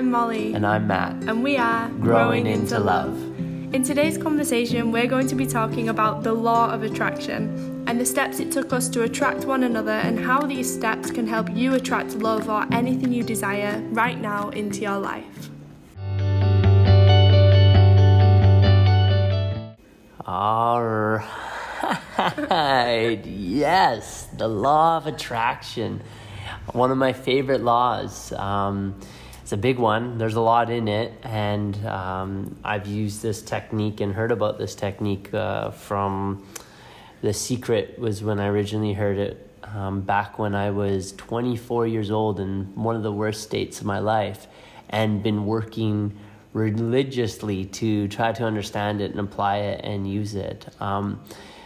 I'm Molly. And I'm Matt. And we are Growing into Love. In today's conversation, we're going to be talking about the law of attraction and the steps it took us to attract one another and how these steps can help you attract love or anything you desire right now into your life. Alright, yes, the law of attraction. One of my favorite laws. It's a big one. There's a lot in it, and I've used this technique and heard about this technique from The Secret was when I originally heard it back when I was 24 years old in one of the worst states of my life, and been working religiously to try to understand it and apply it and use it.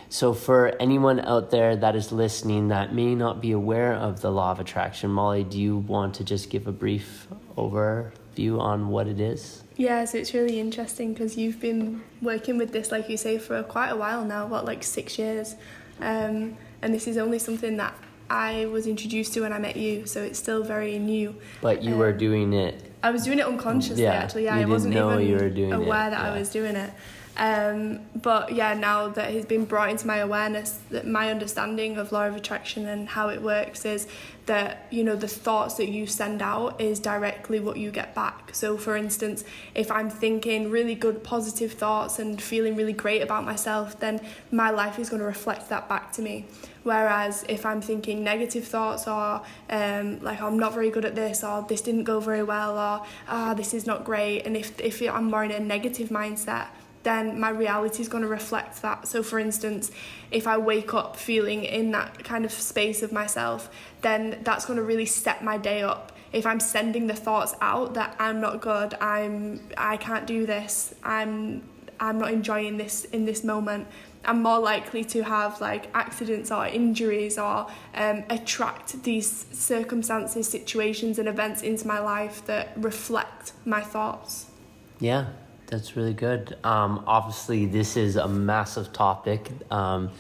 So for anyone out there that is listening that may not be aware of the law of attraction, Molly, do you want to just give a brief overview on what it is? Yes, it's really interesting because you've been working with this, like you say, for quite a while now, like 6 years? And this is only something that I was introduced to when I met you, so it's still very new. But you were doing it. I was doing it unconsciously, actually. Yeah, I wasn't even aware that I was doing it. But yeah, now that it's been brought into my awareness, that my understanding of law of attraction and how it works is that, you know, the thoughts that you send out is directly what you get back. So for instance, if I'm thinking really good positive thoughts and feeling really great about myself, then my life is going to reflect that back to me. Whereas if I'm thinking negative thoughts or like I'm not very good at this, or this didn't go very well, or this is not great, and if I'm more in a negative mindset, then my reality is going to reflect that. So for instance, if I wake up feeling in that kind of space of myself, then that's going to really set my day up. If I'm sending the thoughts out that I'm not good, I can't do this, I'm not enjoying this in this moment, I'm more likely to have like accidents or injuries or attract these circumstances, situations and events into my life that reflect my thoughts. Yeah. That's really good. Obviously, this is a massive topic. And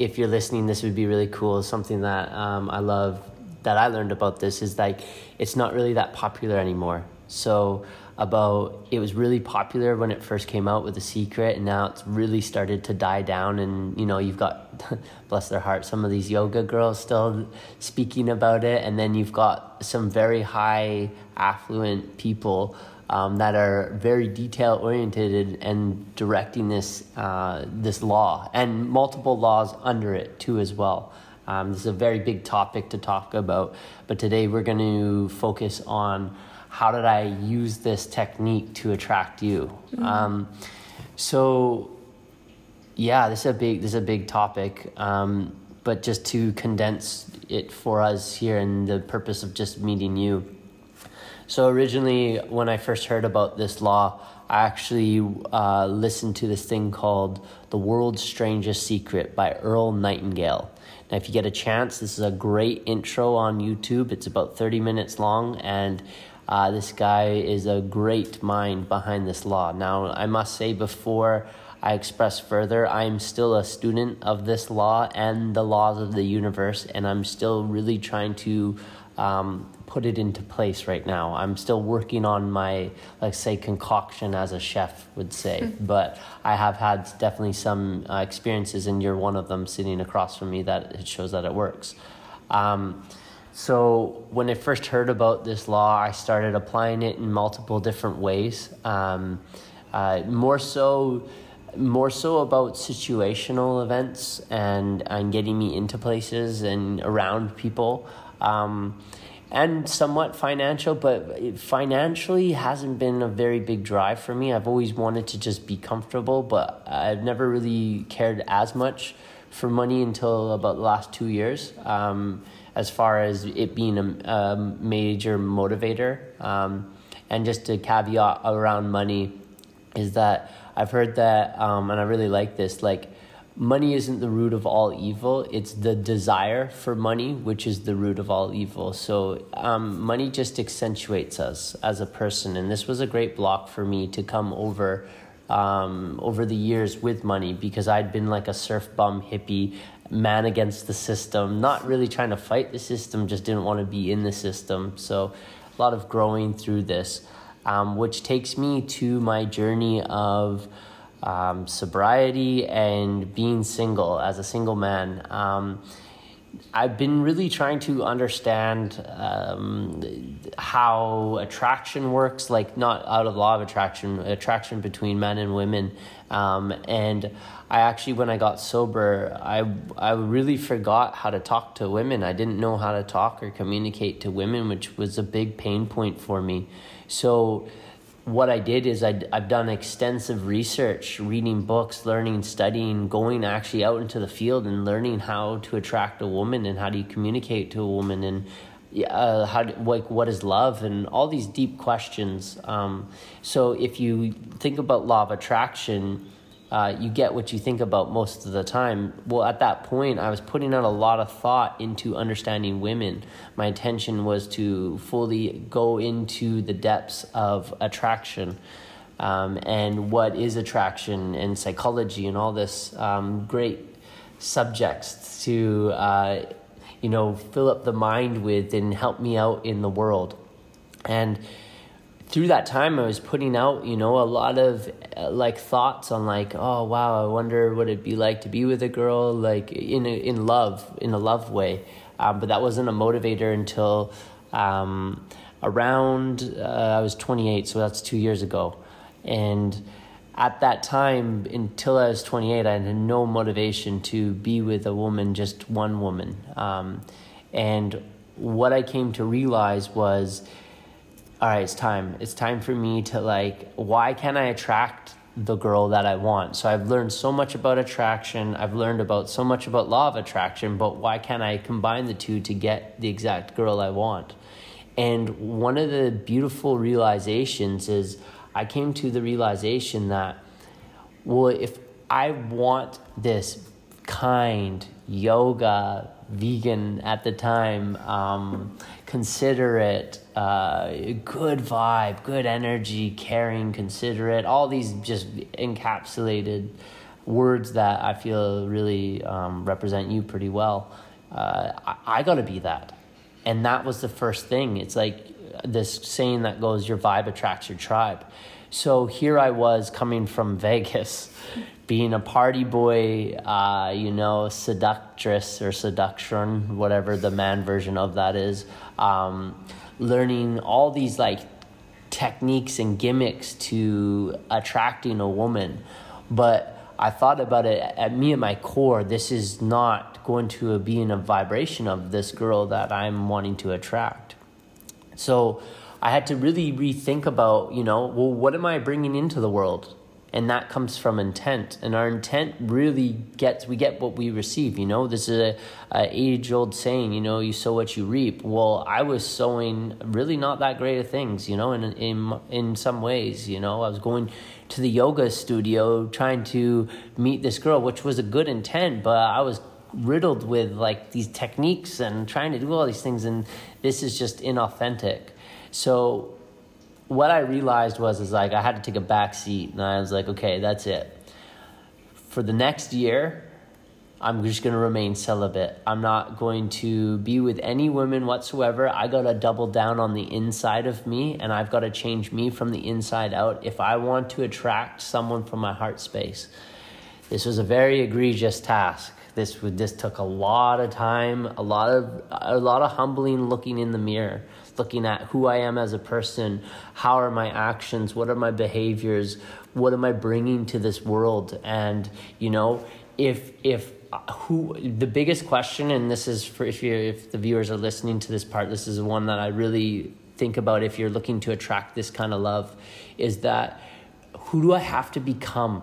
if you're listening, this would be really cool. Something that I love that I learned about this is like it's not really that popular anymore. So it was really popular when it first came out with The Secret, and now it's really started to die down. And, you know, you've got, bless their heart, some of these yoga girls still speaking about it. And then you've got some very high affluent people that are very detail oriented and directing this law and multiple laws under it too as well. This is a very big topic to talk about, but today we're going to focus on how did I use this technique to attract you. So yeah, this is a big topic, but just to condense it for us here and the purpose of just meeting you. So originally, when I first heard about this law, I actually listened to this thing called The World's Strangest Secret by Earl Nightingale. Now, if you get a chance, this is a great intro on YouTube. It's about 30 minutes long, and this guy is a great mind behind this law. Now, I must say before I express further, I'm still a student of this law and the laws of the universe, and I'm still really trying to put it into place right now. I'm still working on my, let's say, concoction, as a chef would say, but I have had definitely some experiences, and you're one of them sitting across from me that it shows that it works. So when I first heard about this law, I started applying it in multiple different ways. More so about situational events and getting me into places and around people. And somewhat financial, but financially hasn't been a very big drive for me. I've always wanted to just be comfortable, but I've never really cared as much for money until about the last 2 years, as far as it being a major motivator. And just a caveat around money is that I've heard that, and I really like this, like, money isn't the root of all evil. It's the desire for money, which is the root of all evil. So money just accentuates us as a person. And this was a great block for me to come over the years with money, because I'd been like a surf bum hippie, man against the system, not really trying to fight the system, just didn't want to be in the system. So a lot of growing through this, which takes me to my journey of sobriety and being single as a single man. I've been really trying to understand how attraction works, like not out of law of attraction between men and women. And I actually, when I got sober, I really forgot how to talk to women. I didn't know how to talk or communicate to women, which was a big pain point for me. So what I did is I've done extensive research, reading books, learning, studying, going actually out into the field and learning how to attract a woman and how do you communicate to a woman and what is love and all these deep questions. So if you think about law of attraction, you get what you think about most of the time. Well, at that point, I was putting out a lot of thought into understanding women. My intention was to fully go into the depths of attraction and what is attraction and psychology and all this great subjects to fill up the mind with and help me out in the world. And through that time, I was putting out, a lot of thoughts on oh, wow, I wonder what it'd be like to be with a girl, in a love way. But that wasn't a motivator until I was 28. So that's 2 years ago. And at that time, until I was 28, I had no motivation to be with a woman, just one woman. And what I came to realize was, all right, it's time. It's time for me to why can't I attract the girl that I want? So I've learned so much about attraction. I've learned so much about law of attraction, but why can't I combine the two to get the exact girl I want? And one of the beautiful realizations is I came to the realization that, well, if I want this kind, yoga, vegan at the time, considerate, good vibe, good energy, caring, considerate, all these just encapsulated words that I feel really represent you pretty well. I got to be that. And that was the first thing. It's like this saying that goes, your vibe attracts your tribe. So here I was coming from Vegas, being a party boy, seductress or seduction, whatever the man version of that is, learning all these techniques and gimmicks to attracting a woman. But I thought about it, at my core, this is not going to be in a vibration of this girl that I'm wanting to attract. So I had to really rethink about, well, what am I bringing into the world? And that comes from intent. And our intent really we get what we receive, This is an age-old saying, you sow what you reap. Well, I was sowing really not that great of things, in some ways, I was going to the yoga studio trying to meet this girl, which was a good intent, but I was riddled with these techniques and trying to do all these things, and this is just inauthentic. So what I realized was I had to take a back seat, and I was okay, that's it. For the next year, I'm just going to remain celibate. I'm not going to be with any women whatsoever. I got to double down on the inside of me, and I've got to change me from the inside out if I want to attract someone from my heart space. This was a very egregious task. This took a lot of time, a lot of humbling, looking in the mirror, looking at who I am as a person, how are my actions, what are my behaviors, what am I bringing to this world? And the biggest question, and this is for if the viewers are listening to this part, this is one that I really think about if you're looking to attract this kind of love, is that who do I have to become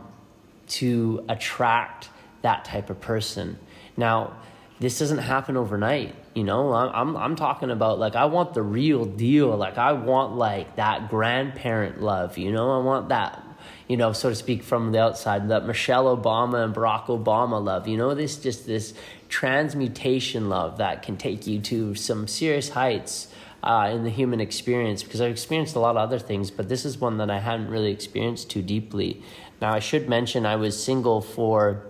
to attract that type of person? Now, this doesn't happen overnight, I'm talking about I want the real deal. I want that grandparent love, I want that, so to speak, from the outside, that Michelle Obama and Barack Obama love, this transmutation love that can take you to some serious heights in the human experience, because I've experienced a lot of other things, but this is one that I hadn't really experienced too deeply. Now, I should mention I was single for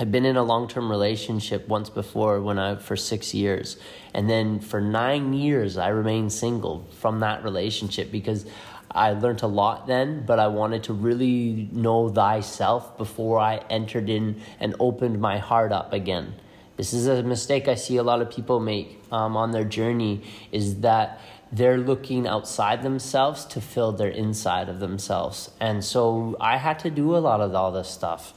I've been in a long-term relationship once before for 6 years. And then for 9 years, I remained single from that relationship because I learned a lot then, but I wanted to really know thyself before I entered in and opened my heart up again. This is a mistake I see a lot of people make on their journey, is that they're looking outside themselves to fill their inside of themselves. And so I had to do a lot of all this stuff.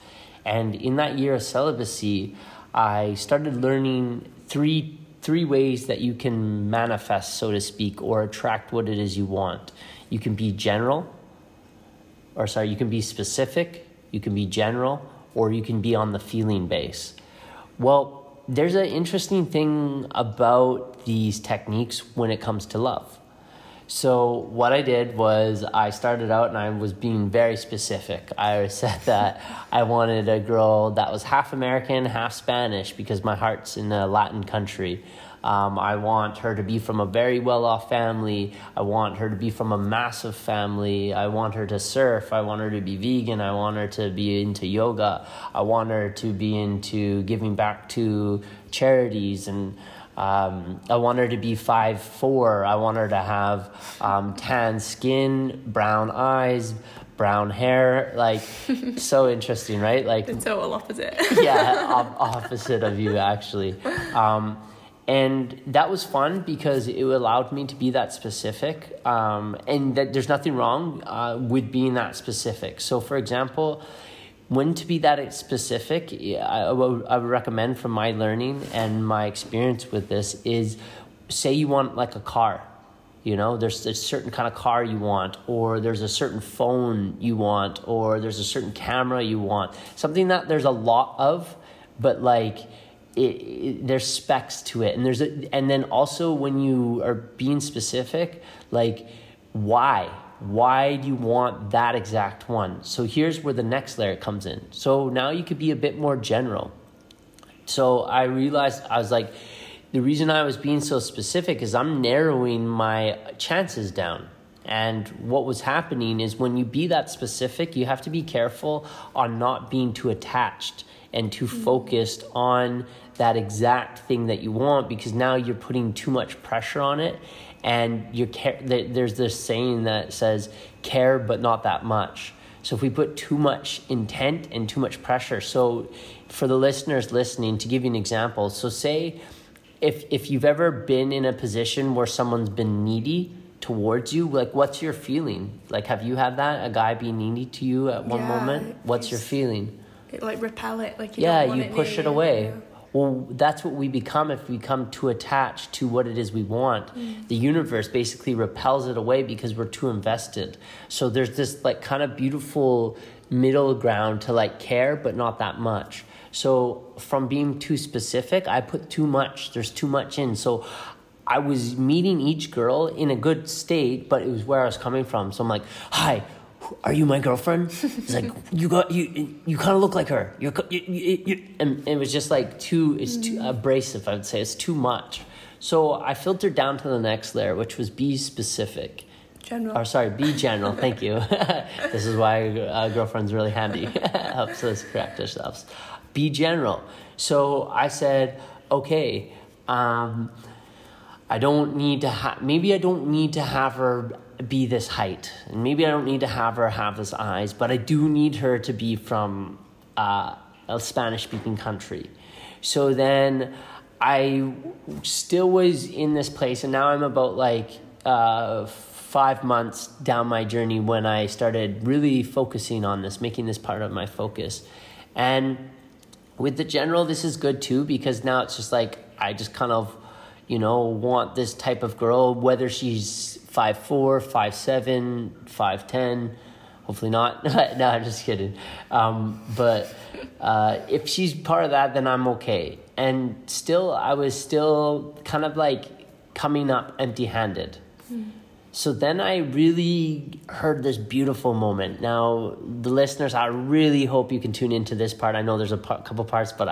And in that year of celibacy, I started learning three ways that you can manifest, so to speak, or attract what it is you want. You can be you can be specific, you can be general, or you can be on the feeling base. Well, there's an interesting thing about these techniques when it comes to love. So what I did was I started out and I was being very specific. I said that I wanted a girl that was half American, half Spanish, because my heart's in a Latin country. I want her to be from a very well-off family. I want her to be from a massive family. I want her to surf. I want her to be vegan. I want her to be into yoga. I want her to be into giving back to charities, and I want her to be 5'4". I want her to have tan skin, brown eyes, brown hair. Like, so interesting, right? Like, it's all opposite. Yeah, opposite of you, actually. And that was fun because it allowed me to be that specific, and that there's nothing wrong with being that specific. So, for example, when to be that specific, I would recommend from my learning and my experience with this is, say you want like a car. You know, there's a certain kind of car you want, or there's a certain phone you want, or there's a certain camera you want. Something that there's a lot of, but like... there's specs to it, and then also when you are being specific, like why do you want that exact one? So here's where the next layer comes in. So now you could be a bit more general. So I realized, I was like, the reason I was being so specific is I'm narrowing my chances down. And what was happening is, when you be that specific, you have to be careful on not being too attached and too focused on that exact thing that you want, because now you're putting too much pressure on it. And there's this saying that says, care but not that much. So if we put too much intent and too much pressure, so for the listeners listening, to give you an example, so say if you've ever been in a position where someone's been needy towards you, like, what's your feeling? Like, have you had that? A guy being needy to you at one moment? What's your feeling? Like, repel it, like you push it away. Yeah. Well, that's what we become if we become too attached to what it is we want. The universe basically repels it away because we're too invested. So there's this like kind of beautiful middle ground to like care but not that much. So from being too specific, I put too much. There's too much in. So I was meeting each girl in a good state, but it was where I was coming from. So I'm like, hi, are you my girlfriend? It's like, you kind of look like her. And it was just like too abrasive, I would say. It's too much. So I filtered down to the next layer, which was be specific. Be general. Thank you. This is why girlfriend's really handy. Helps us correct ourselves. Be general. So I said, okay, maybe I don't need to have her be this height, and maybe I don't need to have her have this eyes, but I do need her to be from a Spanish-speaking country. So then I still was in this place, and now I'm about 5 months down my journey when I started really focusing on this, making this part of my focus. And with the general, this is good too, because now it's just like, I just kind of want this type of girl, whether she's 5'4", 5'7", 5'10", hopefully not. No, I'm just kidding. But if she's part of that, then I'm okay. And I was still kind of like coming up empty-handed. So then I really heard this beautiful moment. Now, the listeners, I really hope you can tune into this part. I know there's a couple parts, but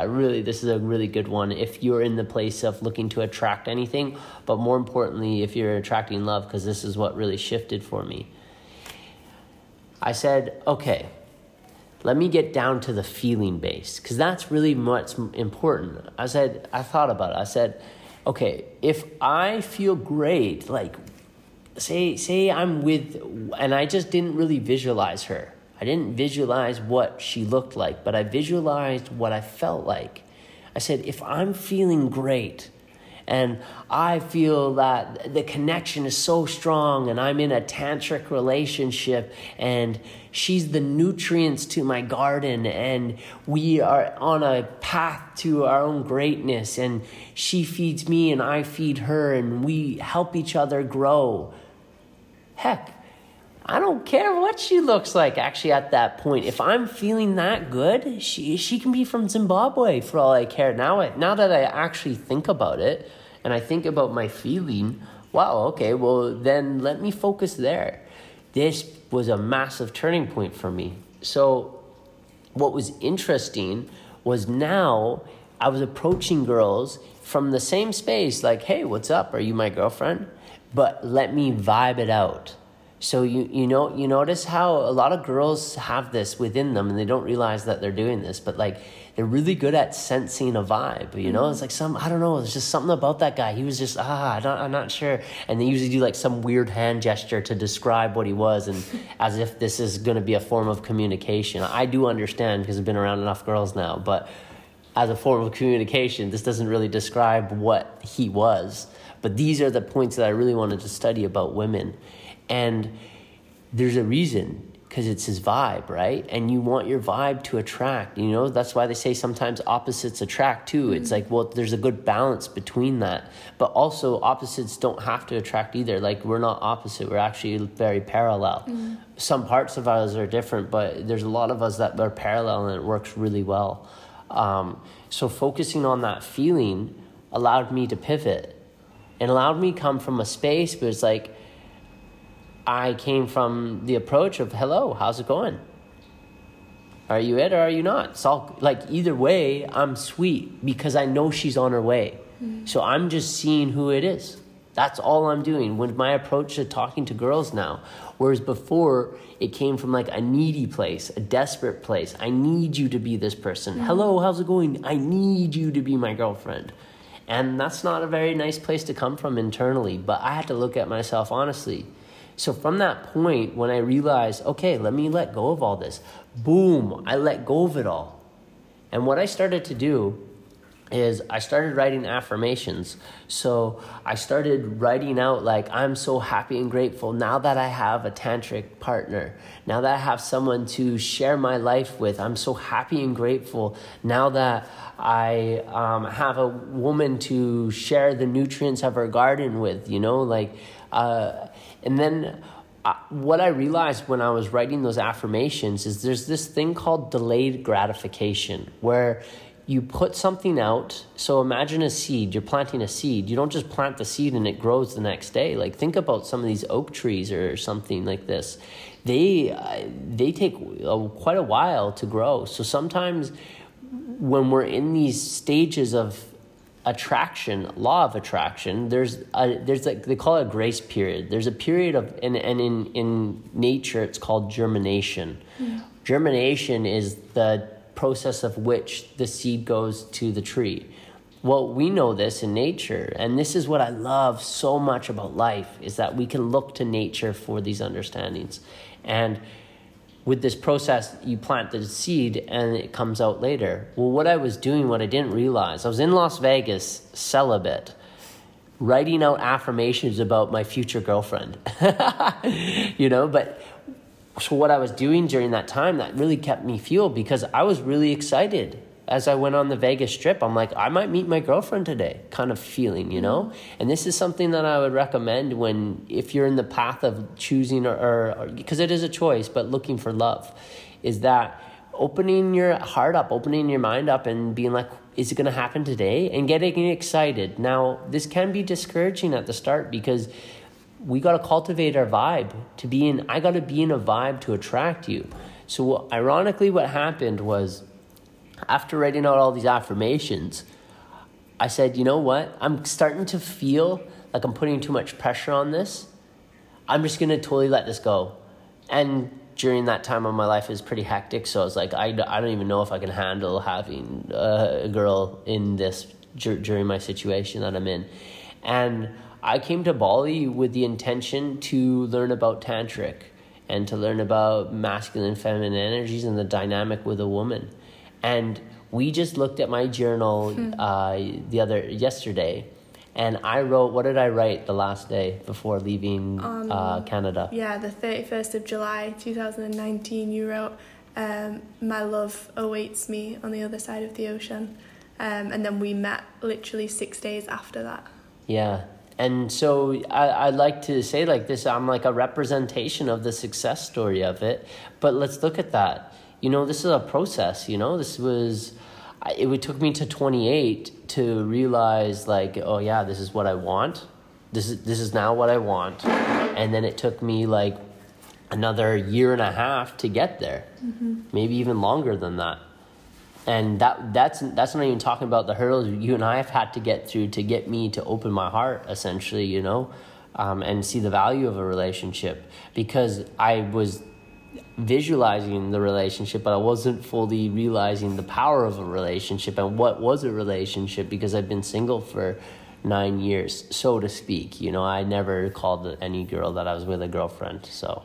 this is a really good one if you're in the place of looking to attract anything, but more importantly, if you're attracting love, because this is what really shifted for me. I said, okay, Let me get down to the feeling base, because that's really what's important. I thought about it. I said, okay, if I feel great, like say I'm with, and I just didn't really visualize her. I didn't visualize what she looked like, but I visualized what I felt like. I said, if I'm feeling great and I feel that the connection is so strong and I'm in a tantric relationship and she's the nutrients to my garden and we are on a path to our own greatness and she feeds me and I feed her and we help each other grow. Heck, I don't care what she looks like actually at that point. If I'm feeling that good, she can be from Zimbabwe for all I care. Now that I actually think about it and I think about my feeling, wow, okay, well then let me focus there. This was a massive turning point for me. So what was interesting was now I was approaching girls from the same space, like, hey, what's up? Are you my girlfriend? But let me vibe it out. So you notice how a lot of girls have this within them and they don't realize that they're doing this, but like they're really good at sensing a vibe, you know? Mm-hmm. It's like I don't know, there's just something about that guy. He was just, I'm not sure. And they usually do like some weird hand gesture to describe what he was and as if this is going to be a form of communication. I do understand because I've been around enough girls now, but as a form of communication, this doesn't really describe what he was. But these are the points that I really wanted to study about women. And there's a reason, because it's his vibe, right? And you want your vibe to attract, you know? That's why they say sometimes opposites attract too. Mm-hmm. It's like, well, there's a good balance between that. But also opposites don't have to attract either. Like we're not opposite, we're actually very parallel. Mm-hmm. Some parts of us are different, but there's a lot of us that are parallel and it works really well. So focusing on that feeling allowed me to pivot and allowed me to come from a space where it's like, I came from the approach of, hello, how's it going? Are you it or are you not? It's all, like, either way, I'm sweet because I know she's on her way. Mm-hmm. So I'm just seeing who it is. That's all I'm doing with my approach to talking to girls now. Whereas before, it came from, like, a needy place, a desperate place. I need you to be this person. Mm-hmm. Hello, how's it going? I need you to be my girlfriend. And that's not a very nice place to come from internally. But I had to look at myself honestly. So from that point, when I realized, okay, let me let go of all this, boom, I let go of it all. And what I started to do is I started writing affirmations. So I started writing out like, I'm so happy and grateful now that I have a tantric partner. Now that I have someone to share my life with, I'm so happy and grateful now that I have a woman to share the nutrients of her garden with, you know, like... and then what I realized when I was writing those affirmations is there's this thing called delayed gratification where you put something out. So imagine a seed. You're planting a seed. You don't just plant the seed and it grows the next day. Like think about some of these oak trees or something like this. They take quite a while to grow. So sometimes when we're in these stages of attraction, law of attraction, there's like they call it a grace period. There's a period of and in nature it's called germination. Mm. Germination is the process of which the seed goes to the tree. Well, we know this in nature, and this is what I love so much about life is that we can look to nature for these understandings. And with this process, you plant the seed and it comes out later. Well, what I was doing, what I didn't realize, I was in Las Vegas, celibate, writing out affirmations about my future girlfriend, you know, but so what I was doing during that time, that really kept me fueled because I was really excited. As I went on the Vegas Strip, I'm like, I might meet my girlfriend today kind of feeling, you know? And this is something that I would recommend when, if you're in the path of choosing or because it is a choice, but looking for love, is that opening your heart up, opening your mind up and being like, is it going to happen today? And getting excited. Now, this can be discouraging at the start because we got to cultivate our vibe to be in, I got to be in a vibe to attract you. So ironically, what happened was, after writing out all these affirmations, I said, you know what? I'm starting to feel like I'm putting too much pressure on this. I'm just going to totally let this go and during that time of my life is pretty hectic. So I was like, I don't even know if I can handle having a girl in this during my situation that I'm in. And I came to Bali with the intention to learn about tantric and to learn about masculine and feminine energies and the dynamic with a woman. And we just looked at my journal yesterday, and I wrote, what did I write the last day before leaving Canada? Yeah, the 31st of July, 2019, you wrote, my love awaits me on the other side of the ocean. And then we met literally 6 days after that. Yeah. And so I like to say like this, I'm like a representation of the success story of it. But let's look at that. You know, this is a process, you know, it took me to 28 to realize like, oh yeah, this is what I want. This is now what I want. And then it took me like another year and a half to get there. Mm-hmm. Maybe even longer than that. And that's not even talking about the hurdles you and I have had to get through to get me to open my heart, essentially, you know, and see the value of a relationship, because I was visualizing the relationship, but I wasn't fully realizing the power of a relationship and what was a relationship, because I've been single for 9 years, so to speak. You know, I never called any girl that I was with a girlfriend. So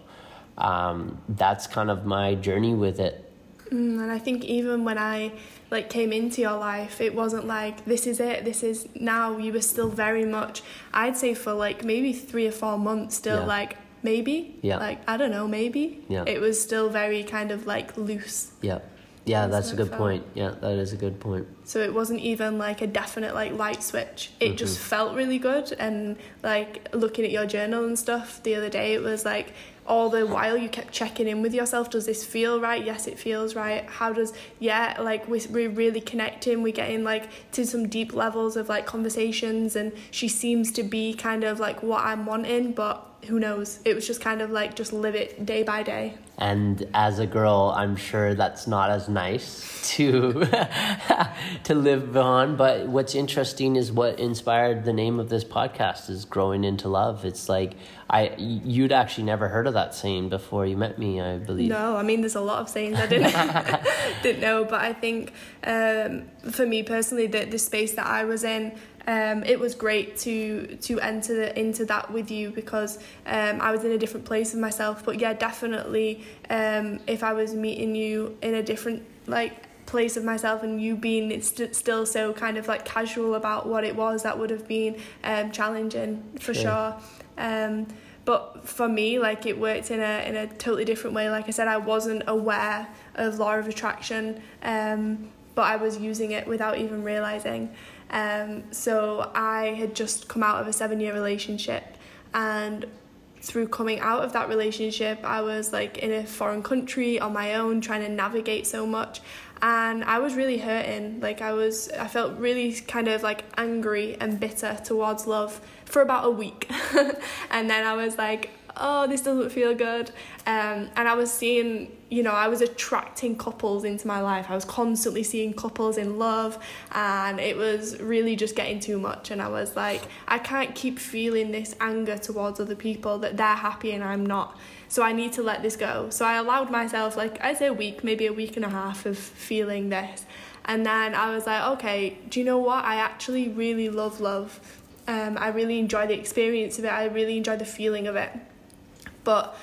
that's kind of my journey with it. And I think even when I like came into your life, it wasn't like, this is it, this is now. You were still very much, I'd say for like maybe 3 or 4 months still, yeah. Like maybe, yeah. Like, I don't know, maybe. Yeah. It was still very kind of like loose. Yeah. Yeah, that's a good point. Yeah, that is a good point. So it wasn't even like a definite like light switch. It mm-hmm. just felt really good. And like looking at your journal and stuff the other day, it was like, all the while you kept checking in with yourself. Does this feel right? Yes, it feels right. How does, yeah, like we're really connecting. We're getting like to some deep levels of like conversations, and she seems to be kind of like what I'm wanting, but who knows? It was just kind of like, just live it day by day. And as a girl, I'm sure that's not as nice to to live on. But what's interesting is what inspired the name of this podcast is Growing Into Love. It's like, you'd actually never heard of that saying before you met me, I believe. No, I mean, there's a lot of sayings I didn't didn't know. But I think for me personally, the space that I was in, it was great to enter into that with you, because I was in a different place with myself. But yeah, definitely, if I was meeting you in a different like place of myself, and you being still so kind of like casual about what it was, that would have been challenging for sure. But for me, like, it worked in a totally different way. Like I said, I wasn't aware of law of attraction, but I was using it without even realizing. So I had just come out of a 7-year relationship, and through coming out of that relationship, I was like in a foreign country on my own, trying to navigate so much. And I was really hurting. Like I felt really kind of like angry and bitter towards love for about a week. And then I was like, oh, this doesn't feel good. And I was seeing, you know, I was attracting couples into my life. I was constantly seeing couples in love, and it was really just getting too much. And I was like, I can't keep feeling this anger towards other people that they're happy and I'm not. So I need to let this go. So I allowed myself, like, I'd say a week, maybe a week and a half of feeling this. And then I was like, okay, do you know what? I actually really love love. I really enjoy the experience of it. I really enjoy the feeling of it. But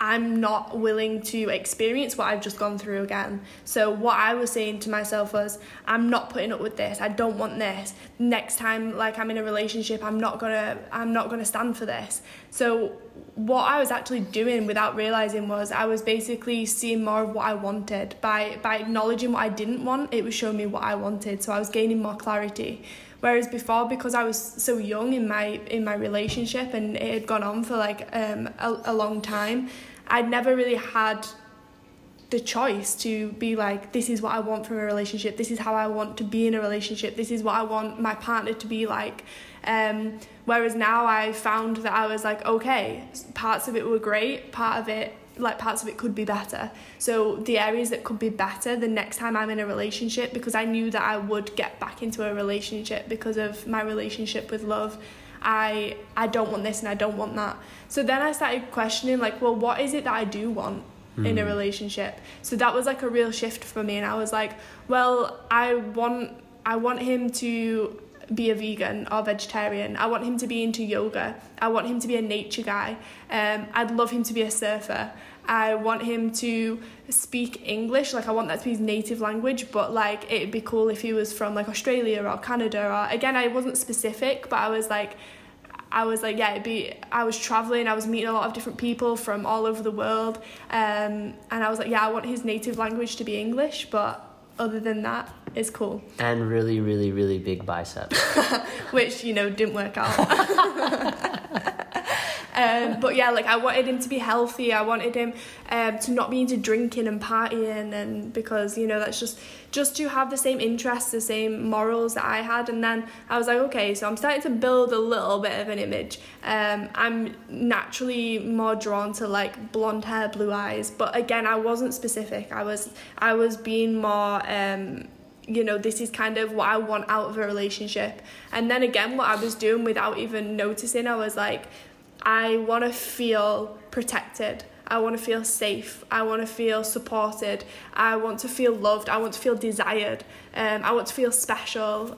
I'm not willing to experience what I've just gone through again. So what I was saying to myself was, I'm not putting up with this. I don't want this. Next time, like, I'm in a relationship, I'm not gonna stand for this. So what I was actually doing without realizing was, I was basically seeing more of what I wanted. By acknowledging what I didn't want, it was showing me what I wanted. So I was gaining more clarity. Whereas before, because I was so young in my relationship, and it had gone on for like a long time, I'd never really had the choice to be like, this is what I want from a relationship, this is how I want to be in a relationship, this is what I want my partner to be like. Whereas now I found that I was like, okay, parts of it were great, parts of it could be better. So the areas that could be better, the next time I'm in a relationship, because I knew that I would get back into a relationship because of my relationship with love, I don't want this and I don't want that. So then I started questioning, like, well, what is it that I do want? in a relationship. So that was like a real shift for me, and I was like, well, I want him to be a vegan or vegetarian. I want him to be into yoga. I want him to be a nature guy. I'd love him to be a surfer. I want him to speak English. Like, I want that to be his native language, but like, it'd be cool if he was from like Australia or Canada, or again, I wasn't specific, but I was like, yeah, I was traveling, I was meeting a lot of different people from all over the world. And I was like, yeah, I want his native language to be English, but other than that, it's cool. And really, really, really big biceps. Which, didn't work out. But yeah, like, I wanted him to be healthy. I wanted him to not be into drinking and partying, and because, that's just to have the same interests, the same morals that I had. And then I was like, okay, so I'm starting to build a little bit of an image. I'm naturally more drawn to like blonde hair, blue eyes, but again, I wasn't specific. I was being more this is kind of what I want out of a relationship. And then again, what I was doing without even noticing, I was like, I want to feel protected. I want to feel safe. I want to feel supported. I want to feel loved. I want to feel desired. I want to feel special.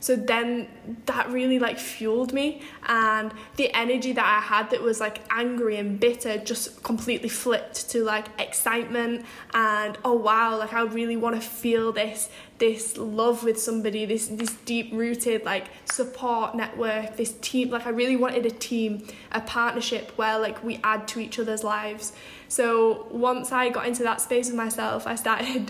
So then that really like fueled me, and the energy that I had that was like angry and bitter just completely flipped to like excitement and, oh wow, like I really want to feel this love with somebody, this deep-rooted like support network, this team. Like I really wanted a team, a partnership where like we add to each other's lives. So once I got into that space with myself, I started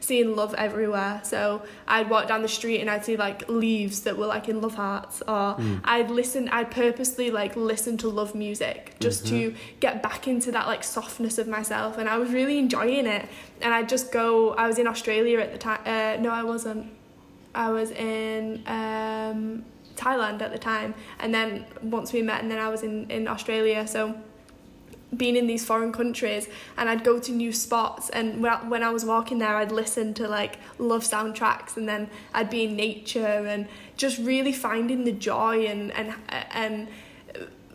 seeing love everywhere. So I'd walk down the street and I'd see like leaves that were like in love hearts, or I'd purposely like listen to love music just to get back into that like softness of myself, and I was really enjoying it. And I'd just go, I was in Australia at the time, no I wasn't, I was in Thailand at the time, and then once we met, and then I was in Australia. So being in these foreign countries, and I'd go to new spots, and when I was walking there, I'd listen to like love soundtracks, and then I'd be in nature and just really finding the joy and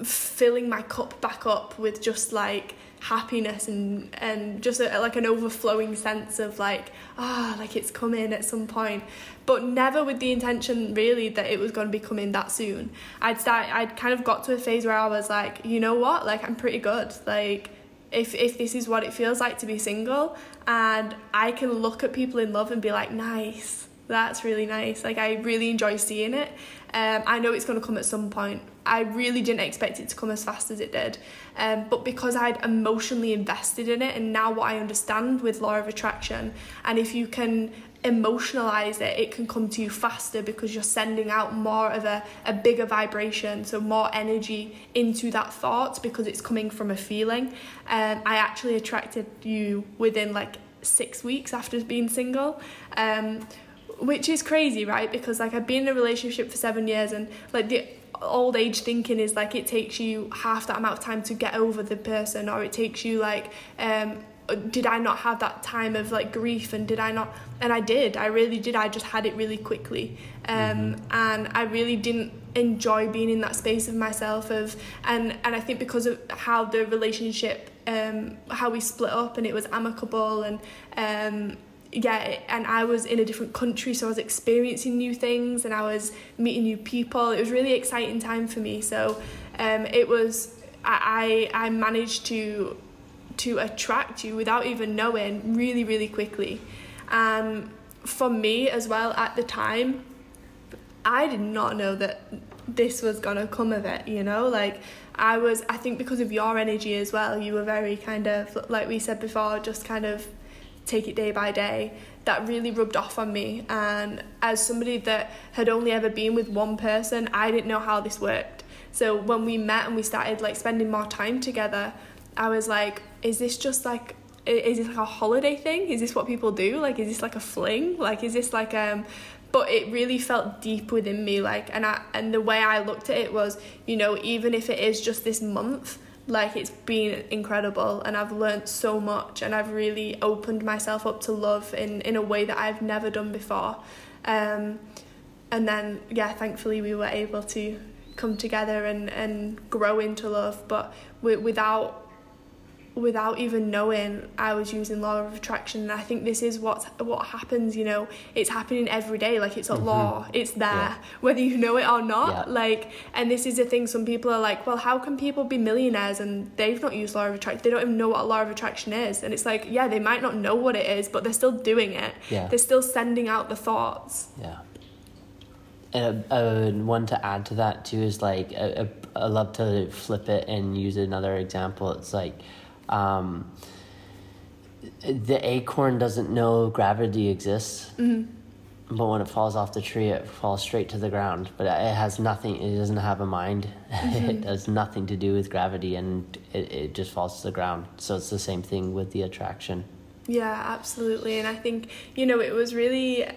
filling my cup back up with just like happiness and just like an overflowing sense of like, like it's coming at some point, but never with the intention really that it was going to be coming that soon. I'd kind of got to a phase where I was like, you know what, like I'm pretty good, like if this is what it feels like to be single, and I can look at people in love and be like, nice, that's really nice, like I really enjoy seeing it. I know it's going to come at some point. I really didn't expect it to come as fast as it did, but because I'd emotionally invested in it, and now what I understand with law of attraction, and if you can emotionalize it, it can come to you faster because you're sending out more of a bigger vibration, so more energy into that thought because it's coming from a feeling. I actually attracted you within like 6 weeks after being single, which is crazy, right? Because like I've been in a relationship for 7 years, and like the old age thinking is like it takes you half that amount of time to get over the person, or it takes you like did I not have that time of like grief, and did I not, and I did, I really did, I just had it really quickly. And I really didn't enjoy being in that space of myself and I think because of how the relationship how we split up, and it was amicable, and yeah, and I was in a different country, so I was experiencing new things and I was meeting new people. It was a really exciting time for me. So it was, I managed to attract you without even knowing really, really quickly. For me as well, at the time, I did not know that this was going to come of it, like I think because of your energy as well, you were very kind of, like we said before, just kind of take it day by day. That really rubbed off on me, and as somebody that had only ever been with one person, I didn't know how this worked. So when we met and we started like spending more time together, I was like, is this just like, is this like a holiday thing? Is this what people do? Like, is this like a fling? Like, is this like but it really felt deep within me, like, and the way I looked at it was, even if it is just this month, like it's been incredible, and I've learned so much, and I've really opened myself up to love in a way that I've never done before. And then yeah, thankfully we were able to come together and grow into love, but without without even knowing, I was using law of attraction. And I think this is what happens, you know, it's happening every day. Like, it's a law, it's there, whether you know it or not. Yeah. Like, and this is the thing, some people are like, well, how can people be millionaires and they've not used law of attraction? They don't even know what a law of attraction is. And it's like, yeah, they might not know what it is, but they're still doing it. Yeah. They're still sending out the thoughts. Yeah. And one to add to that too is like, I love to flip it and use another example. It's like, the acorn doesn't know gravity exists, but when it falls off the tree, it falls straight to the ground. But it has nothing, it doesn't have a mind. It has nothing to do with gravity, and it just falls to the ground. So it's the same thing with the attraction. Yeah, absolutely. And I think, you know, it was really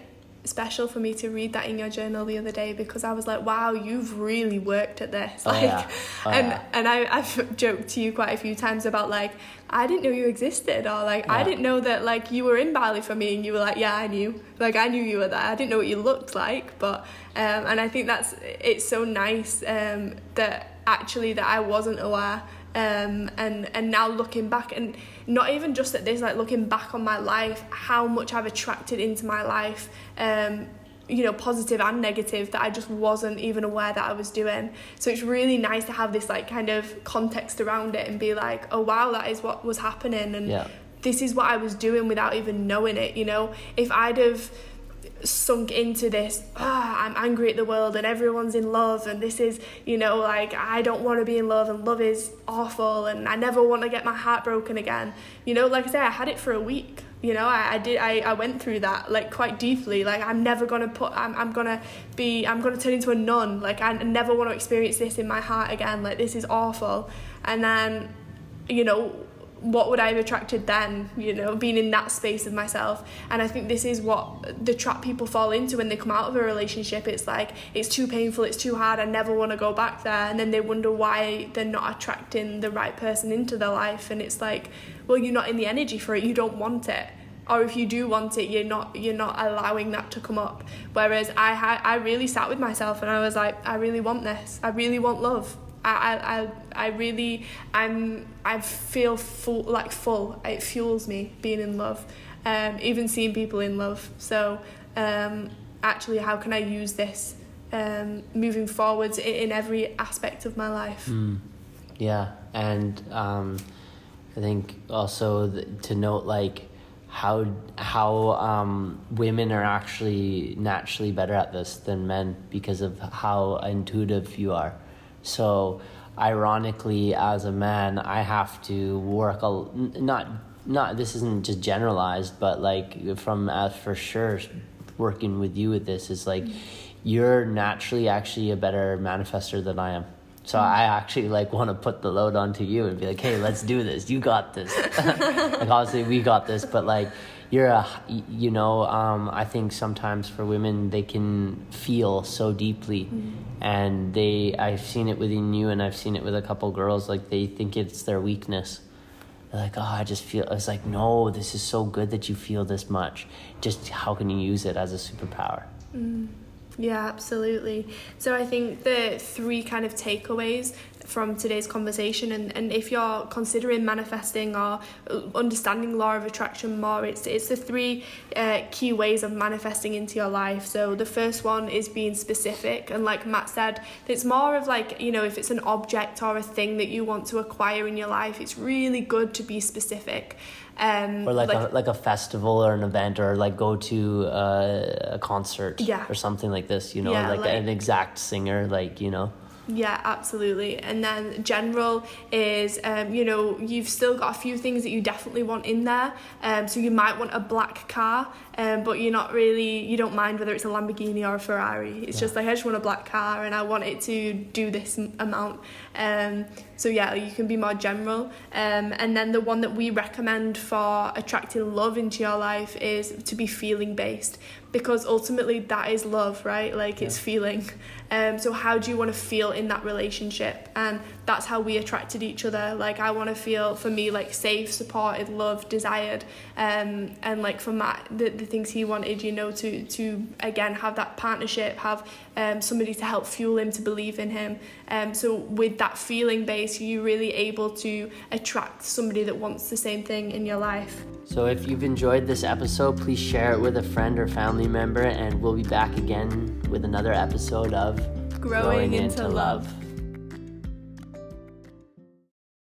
special for me to read that in your journal the other day, because I was like, wow, you've really worked at this. Like, and I've joked to you quite a few times about like, I didn't know you existed, or like, I didn't know that like you were in Bali for me, and you were like, yeah, I knew, like I knew you were there. I didn't know what you looked like, but and I think it's so nice that actually that I wasn't aware. And now looking back, and not even just at this, like looking back on my life, how much I've attracted into my life, you know, positive and negative, that I just wasn't even aware that I was doing. So it's really nice to have this like kind of context around it and be like, oh wow, that is what was happening, and this is what I was doing without even knowing it. You know, if I'd have sunk into this, I'm angry at the world and everyone's in love and this is, you know, like I don't want to be in love and love is awful and I never want to get my heart broken again, you know, like I say, I had it for a week, you know, I went through that like quite deeply, like I'm gonna turn into a nun, like I never want to experience this in my heart again, like this is awful. And then, you know, what would I have attracted then, you know, being in that space of myself? And I think this is what the trap people fall into when they come out of a relationship. It's like, it's too painful, it's too hard, I never want to go back there. And then they wonder why they're not attracting the right person into their life. And it's like, well, you're not in the energy for it, you don't want it. Or if you do want it, you're not allowing that to come up. Whereas I really sat with myself and I was like, I really want this. I really want love. I feel full. It fuels me being in love, even seeing people in love. So actually, how can I use this moving forwards in every aspect of my life? Yeah, and I think also to note like how women are actually naturally better at this than men because of how intuitive you are. So, ironically, as a man, I have to work not. This isn't just generalized, but like from for sure, working with you with this is like, you're naturally actually a better manifester than I am. So I actually like want to put the load onto you and be like, hey, let's do this. You got this. Like obviously we got this, but like I think sometimes for women, they can feel so deeply and I've seen it within you and I've seen it with a couple girls. Like they think it's their weakness. They're like, oh, it's like, no, this is so good that you feel this much. Just how can you use it as a superpower? Yeah, absolutely. So I think the three kind of takeaways from today's conversation, and if you're considering manifesting or understanding law of attraction more, it's the three key ways of manifesting into your life. So the first one is being specific, and like Matt said, it's more of like, you know, if it's an object or a thing that you want to acquire in your life, it's really good to be specific. Or like a festival or an event, or like go to a concert or something like this, you know, like an exact singer, like, you know. Yeah, absolutely. And then general is, you know, you've still got a few things that you definitely want in there. So you might want a black car, but you're not really, you don't mind whether it's a Lamborghini or a Ferrari. It's just like, I just want a black car and I want it to do this amount. So yeah, you can be more general. And then the one that we recommend for attracting love into your life is to be feeling based, because ultimately that is love, right? Like it's feeling. So how do you want to feel in that relationship? And that's how we attracted each other. Like I want to feel, for me, like safe, supported, loved, desired. And like for Matt, the things he wanted, you know, to again, have that partnership, have somebody to help fuel him, to believe in him. So with that feeling based, space, are you really able to attract somebody that wants the same thing in your life? So if you've enjoyed this episode, please share it with a friend or family member, and we'll be back again with another episode of Growing into Love.